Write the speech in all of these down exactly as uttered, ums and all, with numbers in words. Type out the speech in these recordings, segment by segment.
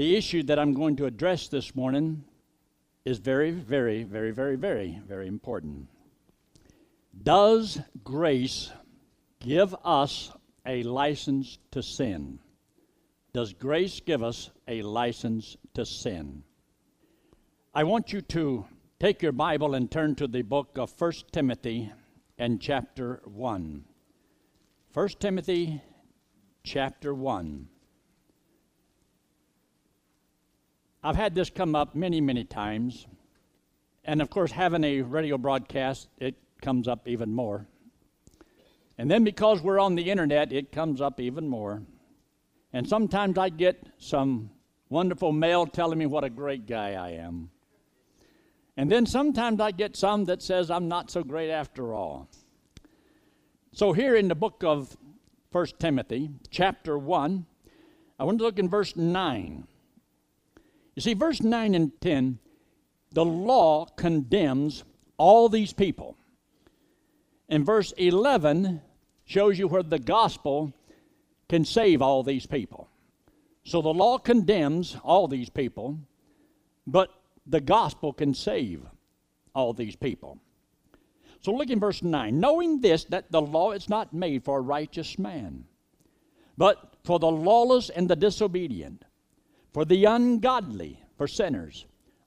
The issue that I'm going to address this morning is very, very, very, very, very, very important. Does grace give us a license to sin? Does grace give us a license to sin? I want you to take your Bible and turn to the book of First Timothy and chapter one. First Timothy chapter one. I've had this come up many, many times. And, of course, having a radio broadcast, it comes up even more. And then because we're on the internet, it comes up even more. And sometimes I get some wonderful mail telling me what a great guy I am. And then sometimes I get some that says I'm not so great after all. So here in the book of First Timothy, chapter one, I want to look in verse nine. You see, verse nine and ten, the law condemns all these people. And verse eleven shows you where the gospel can save all these people. So the law condemns all these people, but the gospel can save all these people. So look in verse nine. Knowing this, that the law is not made for a righteous man, but for the lawless and the disobedient, for the ungodly, for sinners,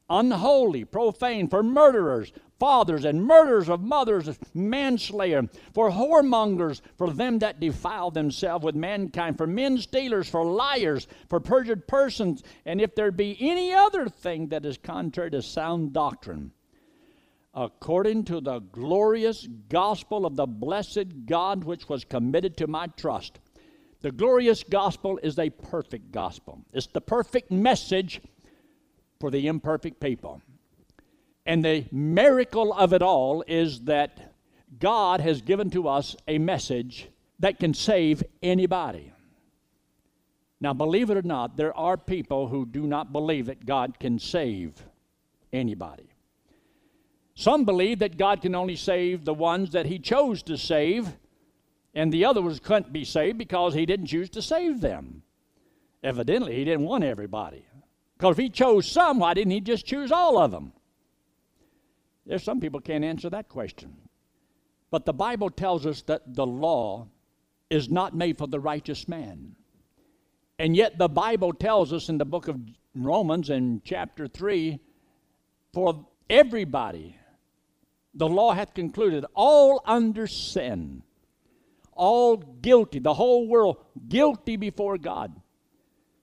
unholy, profane, for murderers, fathers and murderers of mothers, manslayer, for whoremongers, for them that defile themselves with mankind, for men stealers, for liars, for perjured persons, and if there be any other thing that is contrary to sound doctrine, according to the glorious gospel of the blessed God which was committed to my trust. The glorious gospel is a perfect gospel. It's the perfect message for the imperfect people. And the miracle of it all is that God has given to us a message that can save anybody. Now, believe it or not, there are people who do not believe that God can save anybody. Some believe that God can only save the ones that he chose to save, and the others couldn't be saved because he didn't choose to save them. Evidently, he didn't want everybody. Because if he chose some, why didn't he just choose all of them? There's some people can't answer that question. But the Bible tells us that the law is not made for the righteous man. And yet the Bible tells us in the book of Romans in chapter three, for everybody, the law hath concluded, all under sin, all guilty, the whole world guilty before God,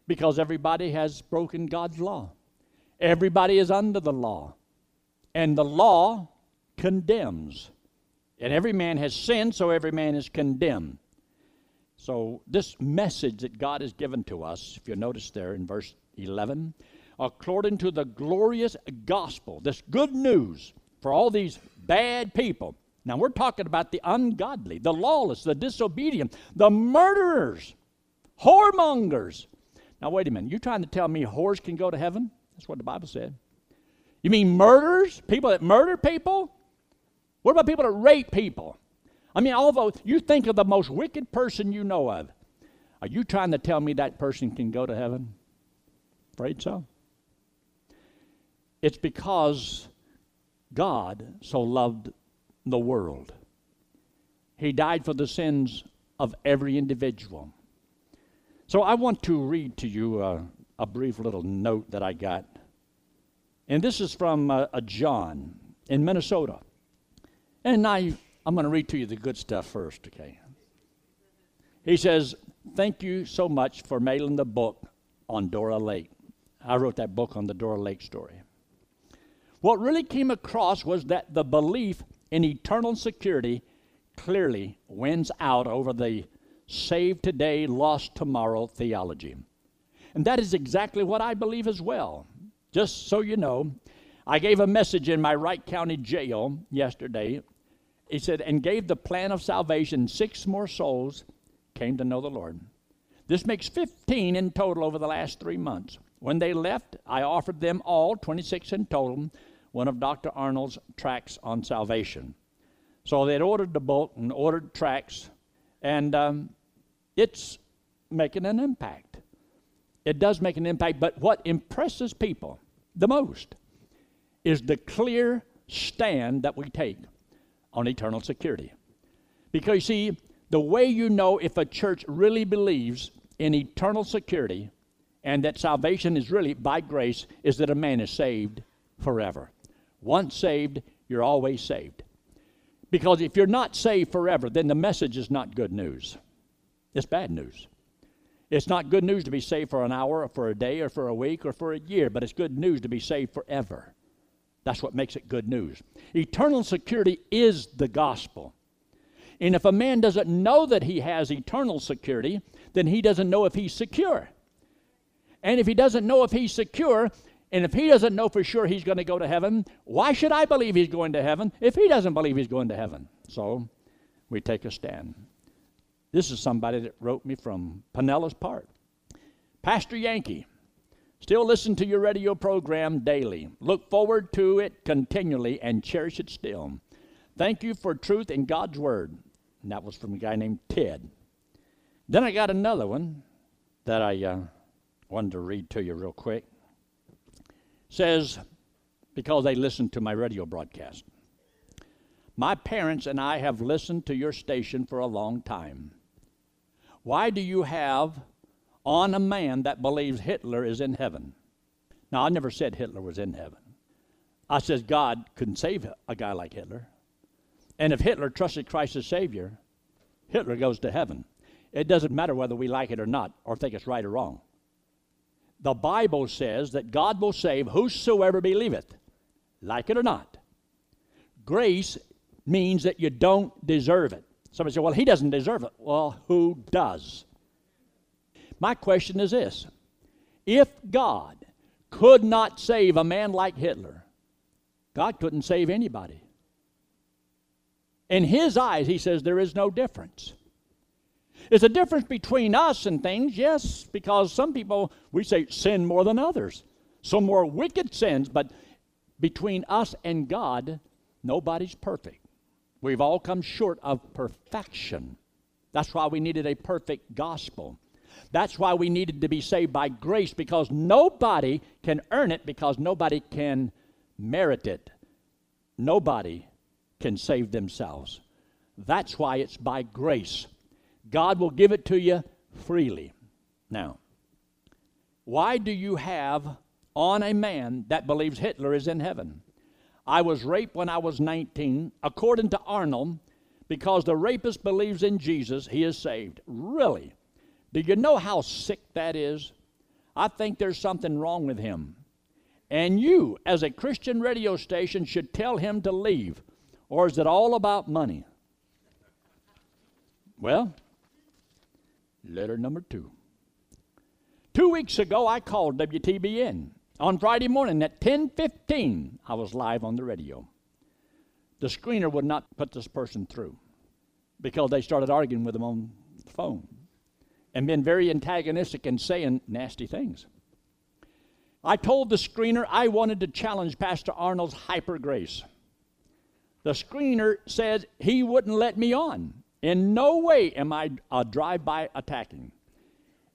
because everybody has broken God's law. Everybody is under the law. And the law condemns. And every man has sinned, so every man is condemned. So this message that God has given to us, if you notice there in verse eleven, according to the glorious gospel, this good news for all these bad people. Now we're talking about the ungodly, the lawless, the disobedient, the murderers, whoremongers. Now wait a minute, you're trying to tell me whores can go to heaven? That's what the Bible said. You mean murderers? People that murder people? What about people that rape people? I mean, although you think of the most wicked person you know of, are you trying to tell me that person can go to heaven? Afraid so. It's because God so loved the world. He died for the sins of every individual. So I want to read to you a, a brief little note that I got. And this is from uh, a John in Minnesota. And I, I'm going to read to you the good stuff first, okay? He says, thank you so much for mailing the book on Dora Lake. I wrote that book on the Dora Lake story. What really came across was that the belief in eternal security clearly wins out over the save today, lost tomorrow theology. And that is exactly what I believe as well. Just so you know, I gave a message in my Wright County jail yesterday. He said, and gave the plan of salvation. Six more souls came to know the Lord. This makes fifteen in total over the last three months. When they left, I offered them all, twenty-six in total, one of Doctor Arnold's tracts on salvation. So they'd ordered the book and ordered tracts, and um, it's making an impact. It does make an impact, but what impresses people the most is the clear stand that we take on eternal security. Because you see, the way you know if a church really believes in eternal security and that salvation is really by grace is that a man is saved forever. Once saved, you're always saved. Because if you're not saved forever, then the message is not good news. It's bad news. It's not good news to be saved for an hour or for a day or for a week or for a year, but it's good news to be saved forever. That's what makes it good news. Eternal security is the gospel. And if a man doesn't know that he has eternal security, then he doesn't know if he's secure. And if he doesn't know if he's secure, and if he doesn't know for sure he's going to go to heaven, why should I believe he's going to heaven if he doesn't believe he's going to heaven? So we take a stand. This is somebody that wrote me from Pinellas Park. Pastor Yankee, still listen to your radio program daily. Look forward to it continually and cherish it still. Thank you for truth in God's word. And that was from a guy named Ted. Then I got another one that I uh, wanted to read to you real quick. It says, because they listened to my radio broadcast. My parents and I have listened to your station for a long time. Why do you have on a man that believes Hitler is in heaven? Now, I never said Hitler was in heaven. I said God couldn't save a guy like Hitler. And if Hitler trusted Christ as Savior, Hitler goes to heaven. It doesn't matter whether we like it or not, or think it's right or wrong. The Bible says that God will save whosoever believeth, like it or not. Grace means that you don't deserve it. Somebody said, well, he doesn't deserve it. Well, who does? My question is this. If God could not save a man like Hitler, God couldn't save anybody. In his eyes, he says, there is no difference. There's a difference between us and things, yes, because some people, we say, sin more than others. Some more wicked sins, but between us and God, nobody's perfect. We've all come short of perfection. That's why we needed a perfect gospel. That's why we needed to be saved by grace, because nobody can earn it, because nobody can merit it. Nobody can save themselves. That's why it's by grace. God will give it to you freely. Now, why do you have on a man that believes Hitler is in heaven? I was raped when I was nineteen, according to Arnold, because the rapist believes in Jesus, he is saved. Really? Do you know how sick that is? I think there's something wrong with him. And you, as a Christian radio station, should tell him to leave. Or is it all about money? Well, letter number two. Two weeks ago, I called W T B N. On Friday morning at ten fifteen, I was live on the radio. The screener would not put this person through because they started arguing with him on the phone and been very antagonistic and saying nasty things. I told the screener I wanted to challenge Pastor Arnold's hyper grace. The screener said he wouldn't let me on. In no way am I a drive-by attacking.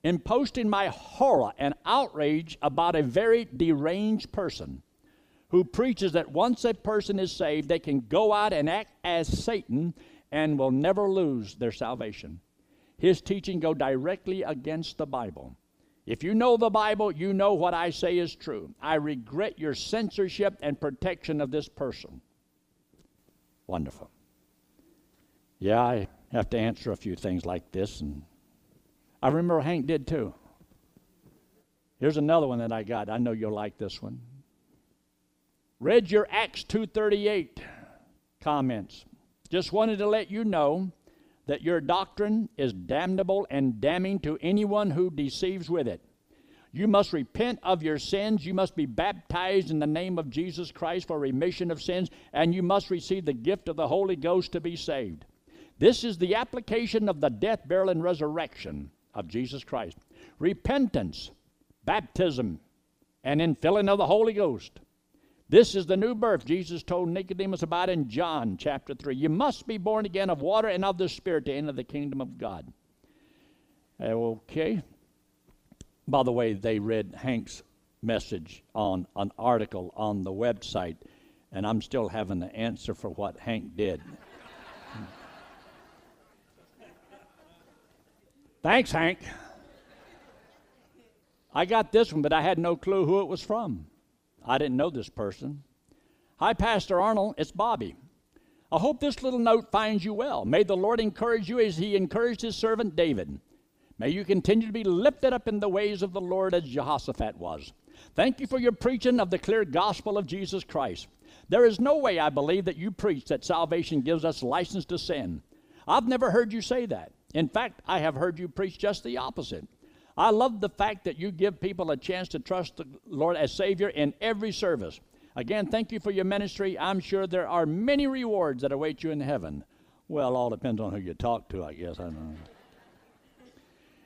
In posting my horror and outrage about a very deranged person who preaches that once a person is saved, they can go out and act as Satan and will never lose their salvation. His teaching go directly against the Bible. If you know the Bible, you know what I say is true. I regret your censorship and protection of this person. Wonderful. Yeah, I have to answer a few things like this, and I remember Hank did too. Here's another one that I got. I know you'll like this one. Read your Acts two thirty-eight comments. Just wanted to let you know that your doctrine is damnable and damning to anyone who deceives with it. You must repent of your sins. You must be baptized in the name of Jesus Christ for remission of sins, and you must receive the gift of the Holy Ghost to be saved. This is the application of the death, burial, and resurrection of Jesus Christ. Repentance, baptism, and infilling of the Holy Ghost. This is the new birth Jesus told Nicodemus about in John chapter three. You must be born again of water and of the Spirit to enter the kingdom of God. Okay. By the way, they read Hank's message on an article on the website, and I'm still having the answer for what Hank did. Thanks, Hank. I got this one, but I had no clue who it was from. I didn't know this person. Hi, Pastor Arnold, it's Bobby. I hope this little note finds you well. May the Lord encourage you as he encouraged his servant David. May you continue to be lifted up in the ways of the Lord as Jehoshaphat was. Thank you for your preaching of the clear gospel of Jesus Christ. There is no way I believe that you preach that salvation gives us license to sin. I've never heard you say that. In fact, I have heard you preach just the opposite. I love the fact that you give people a chance to trust the Lord as Savior in every service. Again, thank you for your ministry. I'm sure there are many rewards that await you in heaven. Well, all depends on who you talk to, I guess. I don't know.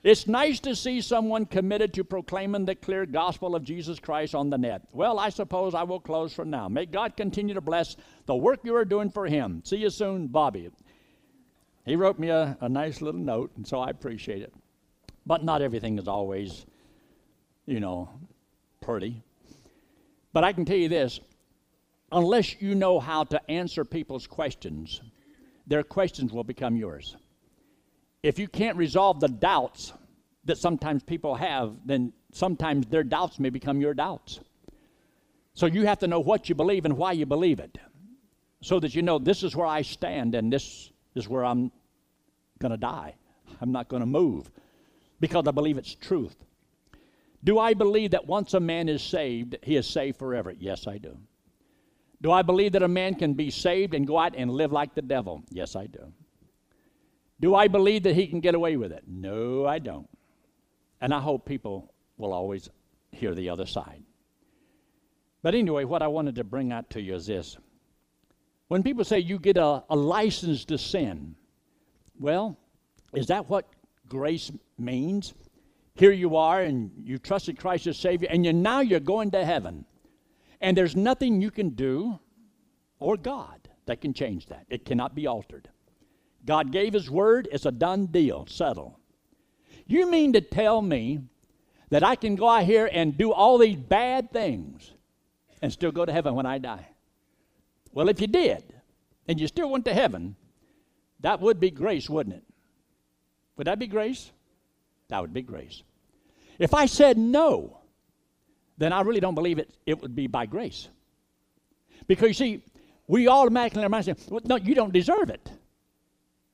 It's nice to see someone committed to proclaiming the clear gospel of Jesus Christ on the net. Well, I suppose I will close for now. May God continue to bless the work you are doing for him. See you soon, Bobby. He wrote me a, a nice little note, and so I appreciate it. But not everything is always, you know, pretty. But I can tell you this, unless you know how to answer people's questions, their questions will become yours. If you can't resolve the doubts that sometimes people have, then sometimes their doubts may become your doubts. So you have to know what you believe and why you believe it, so that you know this is where I stand and this is where I'm going to die. I'm not going to move because I believe it's truth. Do I believe that once a man is saved, he is saved forever? Yes, I do. Do I believe that a man can be saved and go out and live like the devil? Yes, I do. Do I believe that he can get away with it? No, I don't. And I hope people will always hear the other side. But anyway, what I wanted to bring out to you is this. When people say you get a, a license to sin, well, is that what grace means? Here you are, and you trusted Christ as Savior, and you, now you're going to heaven. And there's nothing you can do or God that can change that. It cannot be altered. God gave his word. It's a done deal. Settle. You mean to tell me that I can go out here and do all these bad things and still go to heaven when I die? Well, if you did, and you still went to heaven, that would be grace, wouldn't it? Would that be grace? That would be grace. If I said no, then I really don't believe it, it would be by grace. Because, you see, we automatically remind ourselves, well, no, you don't deserve it.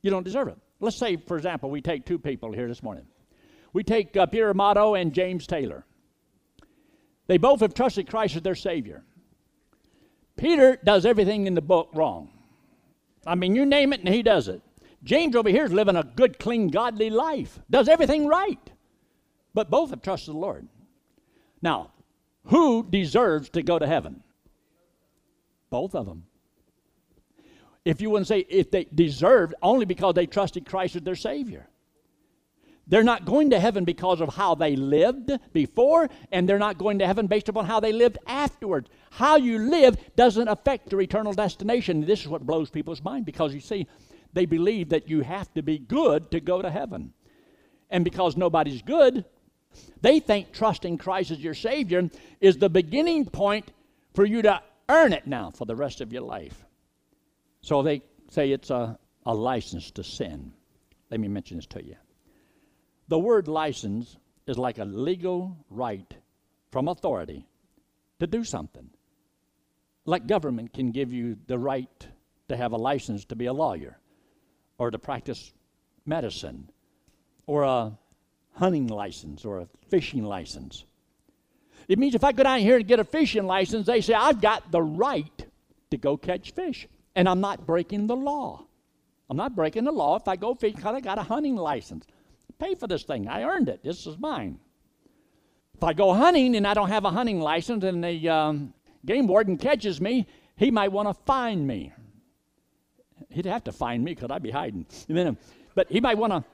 You don't deserve it. Let's say, for example, we take two people here this morning. We take uh, Peter Amato and James Taylor. They both have trusted Christ as their Savior. Peter does everything in the book wrong. I mean, you name it, and he does it. James over here is living a good, clean, godly life. Does everything right. But both have trusted the Lord. Now, who deserves to go to heaven? Both of them. If you wouldn't say if they deserved, only because they trusted Christ as their Savior. They're not going to heaven because of how they lived before, and they're not going to heaven based upon how they lived afterwards. How you live doesn't affect your eternal destination. This is what blows people's mind, because you see, they believe that you have to be good to go to heaven. And because nobody's good, they think trusting Christ as your Savior is the beginning point for you to earn it now for the rest of your life. So they say it's a, a license to sin. Let me mention this to you. The word license is like a legal right from authority to do something. Like government can give you the right to have a license to be a lawyer, or to practice medicine, or a hunting license, or a fishing license. It means if I go down here and get a fishing license, they say, I've got the right to go catch fish, and I'm not breaking the law. I'm not breaking the law if I go fish because I got a hunting license. I pay for this thing. I earned it. This is mine. If I go hunting and I don't have a hunting license and the um, game warden catches me, he might want to fine me. He'd have to find me because I'd be hiding. But he might want to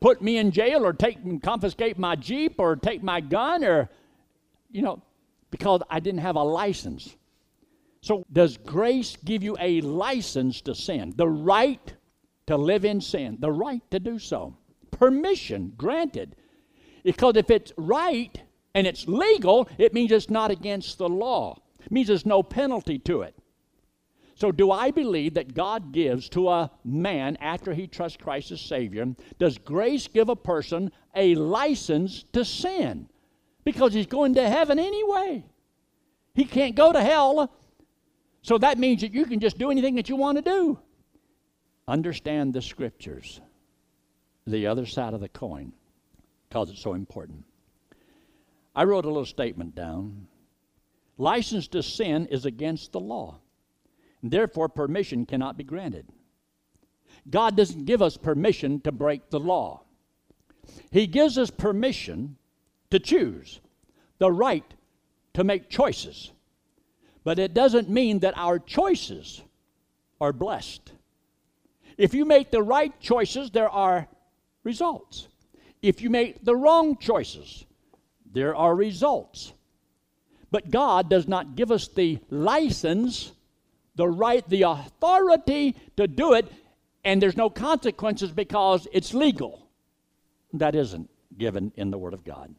put me in jail or take and confiscate my Jeep or take my gun or, you know, because I didn't have a license. So does grace give you a license to sin? The right to live in sin. The right to do so. Permission granted. Because if it's right and it's legal, it means it's not against the law. It means there's no penalty to it. So do I believe that God gives to a man after he trusts Christ as Savior? Does grace give a person a license to sin? Because he's going to heaven anyway. He can't go to hell. So that means that you can just do anything that you want to do. Understand the scriptures, the other side of the coin, because it's so important. I wrote a little statement down. License to sin is against the law. Therefore, permission cannot be granted. God doesn't give us permission to break the law. He gives us permission to choose, the right to make choices. But it doesn't mean that our choices are blessed. If you make the right choices, there are results. If you make the wrong choices, there are results. But God does not give us the license, the right, the authority to do it, and there's no consequences because it's legal. That isn't given in the Word of God.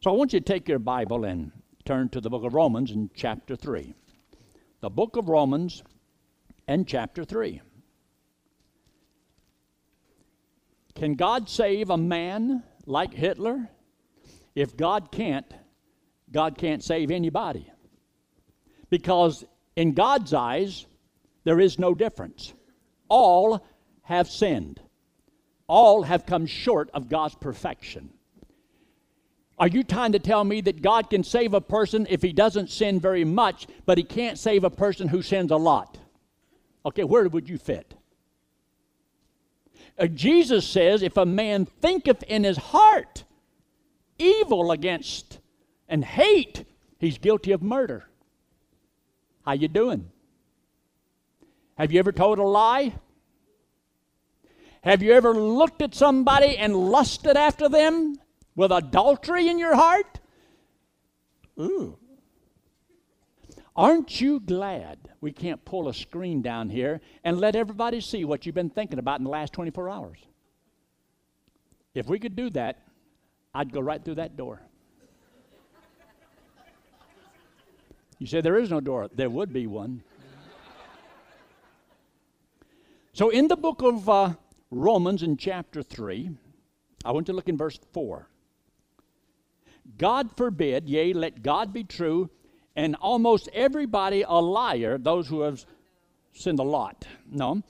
So I want you to take your Bible and turn to the book of Romans in chapter three. The book of Romans and chapter three. Can God save a man like Hitler? If God can't, God can't save anybody. Because in God's eyes, there is no difference. All have sinned. All have come short of God's perfection. Are you trying to tell me that God can save a person if he doesn't sin very much, but he can't save a person who sins a lot? Okay, where would you fit? Uh, Jesus says, if a man thinketh in his heart evil against and hate, he's guilty of murder. How you doing? Have you ever told a lie? Have you ever looked at somebody and lusted after them with adultery in your heart? Ooh. Aren't you glad we can't pull a screen down here and let everybody see what you've been thinking about in the last twenty-four hours? If we could do that, I'd go right through that door. You say, there is no door. There would be one. So in the book of uh, Romans in chapter three, I want you to look in verse four. God forbid, yea, let God be true, and almost everybody a liar, those who have sinned a lot. No.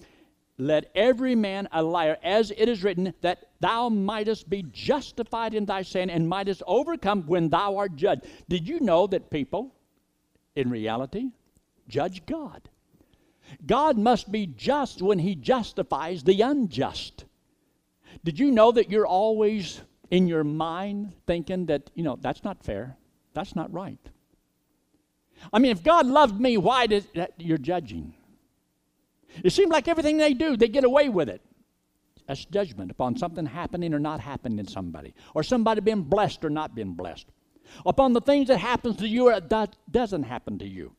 Let every man a liar, as it is written, that thou mightest be justified in thy sin and mightest overcome when thou art judged. Did you know that people, in reality, judge God? God must be just when he justifies the unjust. Did you know that you're always in your mind thinking that, you know, that's not fair, that's not right? I mean, if God loved me, why does that? You're judging. It seems like everything they do, they get away with it. That's judgment upon something happening or not happening in somebody, or somebody being blessed or not being blessed. Upon the things that happens to you or that doesn't happen to you.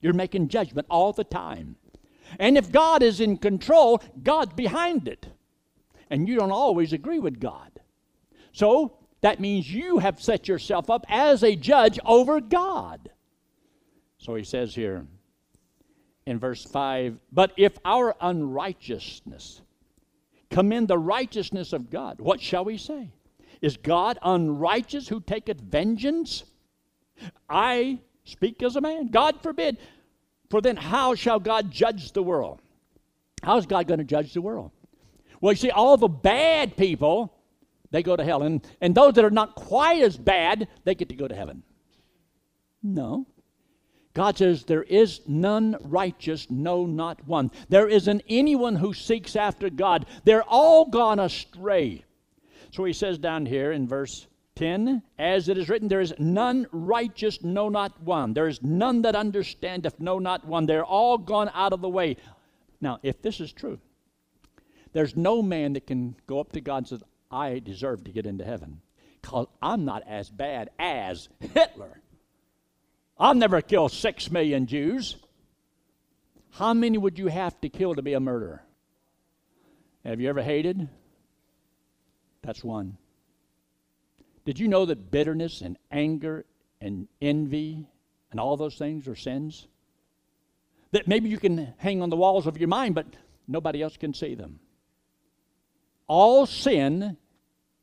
You're making judgment all the time. And if God is in control, God's behind it. And you don't always agree with God. So that means you have set yourself up as a judge over God. So he says here in verse five, but if our unrighteousness commend the righteousness of God, what shall we say? Is God unrighteous who taketh vengeance? I speak as a man. God forbid. For then how shall God judge the world? How is God going to judge the world? Well, you see, all the bad people, they go to hell. And, and those that are not quite as bad, they get to go to heaven. No. God says there is none righteous, no, not one. There isn't anyone who seeks after God. They're all gone astray. So he says down here in verse ten, as it is written, there is none righteous, no, not one. There is none that understandeth, no, not one. They're all gone out of the way. Now, if this is true, there's no man that can go up to God and say, I deserve to get into heaven because I'm not as bad as Hitler. I'll never kill six million Jews. How many would you have to kill to be a murderer? Have you ever hated? That's one. Did you know that bitterness and anger and envy and all those things are sins? That maybe you can hang on the walls of your mind, but nobody else can see them. All sin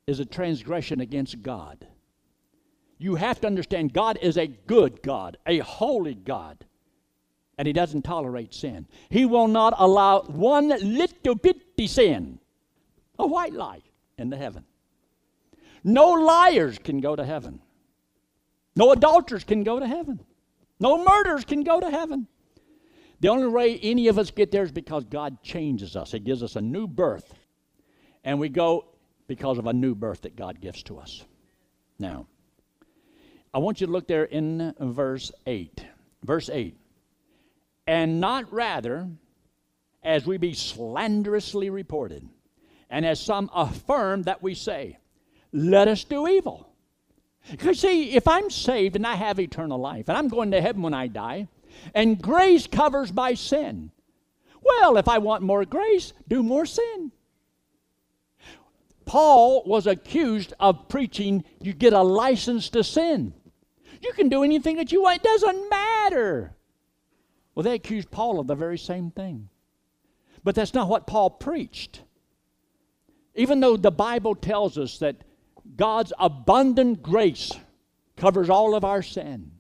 is a transgression against God. You have to understand God is a good God, a holy God, and He doesn't tolerate sin. He will not allow one little bitty sin, a white lie, into heaven. No liars can go to heaven. No adulterers can go to heaven. No murderers can go to heaven. The only way any of us get there is because God changes us. He gives us a new birth, and we go because of a new birth that God gives to us. Now, I want you to look there in verse eight. Verse eight. And not rather as we be slanderously reported, and as some affirm that we say, let us do evil. Because see, if I'm saved and I have eternal life, and I'm going to heaven when I die, and grace covers my sin. Well, if I want more grace, do more sin. Paul was accused of preaching, you get a license to sin. You can do anything that you want. It doesn't matter. Well, they accused Paul of the very same thing. But that's not what Paul preached. Even though the Bible tells us that God's abundant grace covers all of our sin.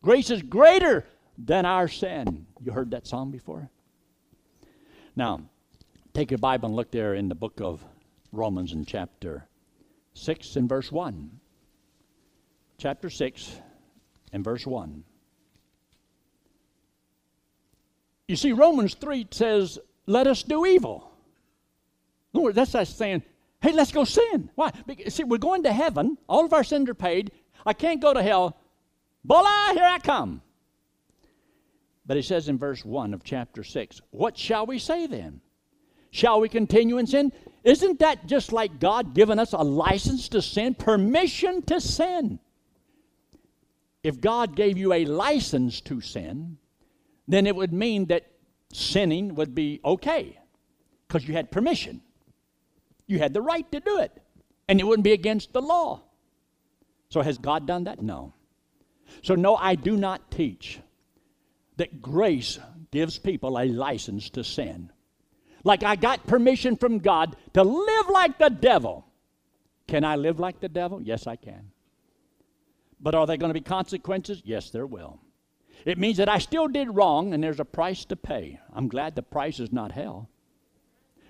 Grace is greater than our sin. You heard that song before? Now, take your Bible and look there in the book of Romans in chapter six and verse one. Chapter six and verse one. You see, Romans three says, let us do evil. Lord, that's like saying, hey, let's go sin. Why? Because, see, we're going to heaven. All of our sins are paid. I can't go to hell. Bola, here I come. But he says in verse one of chapter six, what shall we say then? Shall we continue in sin? Isn't that just like God giving us a license to sin, permission to sin? If God gave you a license to sin, then it would mean that sinning would be okay because you had permission. You had the right to do it, and it wouldn't be against the law. So has God done that? No. So no, I do not teach that grace gives people a license to sin. Like I got permission from God to live like the devil. Can I live like the devil? Yes, I can. But are there going to be consequences? Yes, there will. It means that I still did wrong, and there's a price to pay. I'm glad the price is not hell,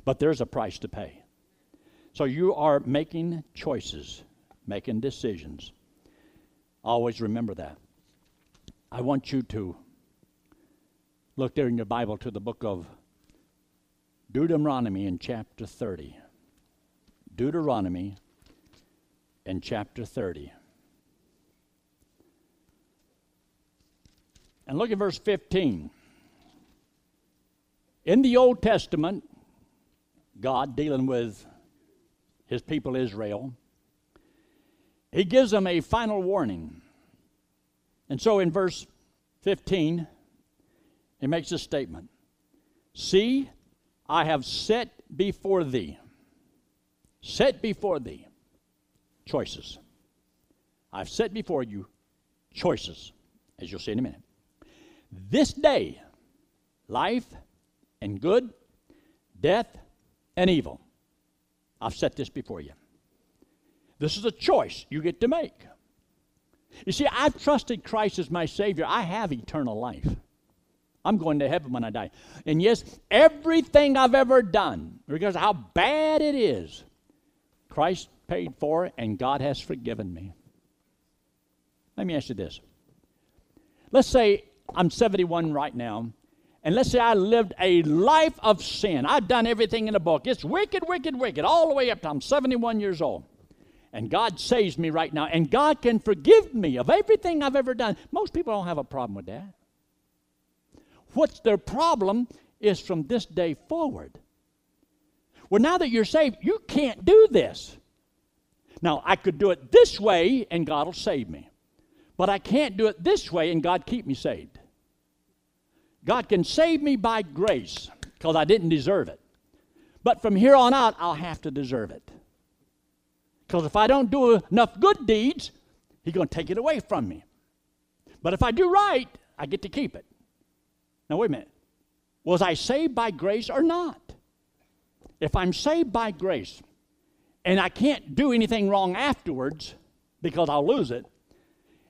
but there's a price to pay. So you are making choices, making decisions. Always remember that. I want you to look there in your Bible to the book of Deuteronomy in chapter thirty. Deuteronomy in chapter thirty. And look at verse fifteen. In the Old Testament, God dealing with His people Israel, He gives them a final warning. And so in verse fifteen, He makes this statement. See, I have set before thee, set before thee, choices. I've set before you choices, as you'll see in a minute. This day, life and good, death and evil. I've set this before you. This is a choice you get to make. You see, I've trusted Christ as my Savior. I have eternal life. I'm going to heaven when I die. And yes, everything I've ever done, regardless of how bad it is, Christ paid for it and God has forgiven me. Let me ask you this. Let's say I'm seventy-one right now. And let's say I lived a life of sin. I've done everything in the book. It's wicked, wicked, wicked, all the way up to I'm seventy-one years old. And God saves me right now. And God can forgive me of everything I've ever done. Most people don't have a problem with that. What's their problem is from this day forward. Well, now that you're saved, you can't do this. Now, I could do it this way, and God will save me. But I can't do it this way, and God keep me saved. God can save me by grace because I didn't deserve it. But from here on out, I'll have to deserve it. Because if I don't do enough good deeds, he's going to take it away from me. But if I do right, I get to keep it. Now, wait a minute. Was I saved by grace or not? If I'm saved by grace and I can't do anything wrong afterwards because I'll lose it,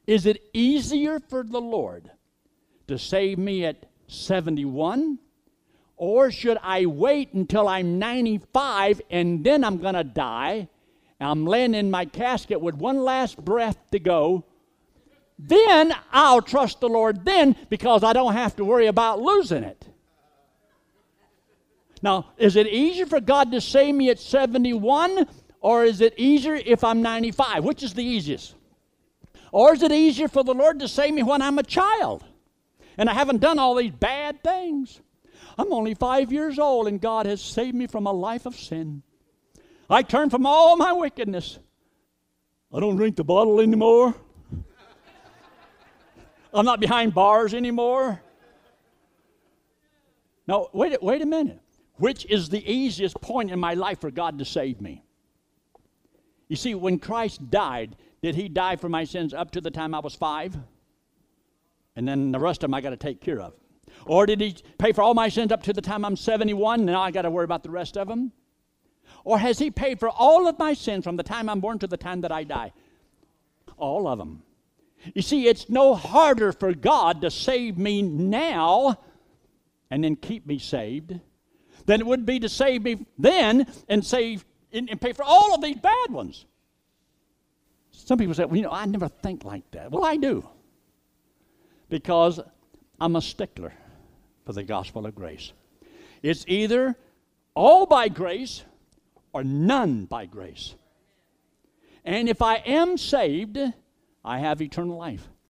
is it easier for the Lord to save me at seventy-one? Or should I wait until I'm ninety-five and then I'm going to die? I'm laying in my casket with one last breath to go. Then I'll trust the Lord then, because I don't have to worry about losing it. Now, is it easier for God to save me at seventy-one, or is it easier if I'm ninety-five? Which is the easiest? Or is it easier for the Lord to save me when I'm a child and I haven't done all these bad things? I'm only five years old, and God has saved me from a life of sin. I turn from all my wickedness. I don't drink the bottle anymore. I'm not behind bars anymore. Now, wait, wait a minute. Which is the easiest point in my life for God to save me? You see, when Christ died, did he die for my sins up to the time I was five? And then the rest of them I got to take care of. Or did he pay for all my sins up to the time I'm seventy-one, and now I got to worry about the rest of them? Or has he paid for all of my sins from the time I'm born to the time that I die? All of them. You see, it's no harder for God to save me now and then keep me saved than it would be to save me then and save and, and pay for all of these bad ones. Some people say, well, you know, I never think like that. Well, I do, because I'm a stickler for the gospel of grace. It's either all by grace or none by grace. And if I am saved, I have eternal life.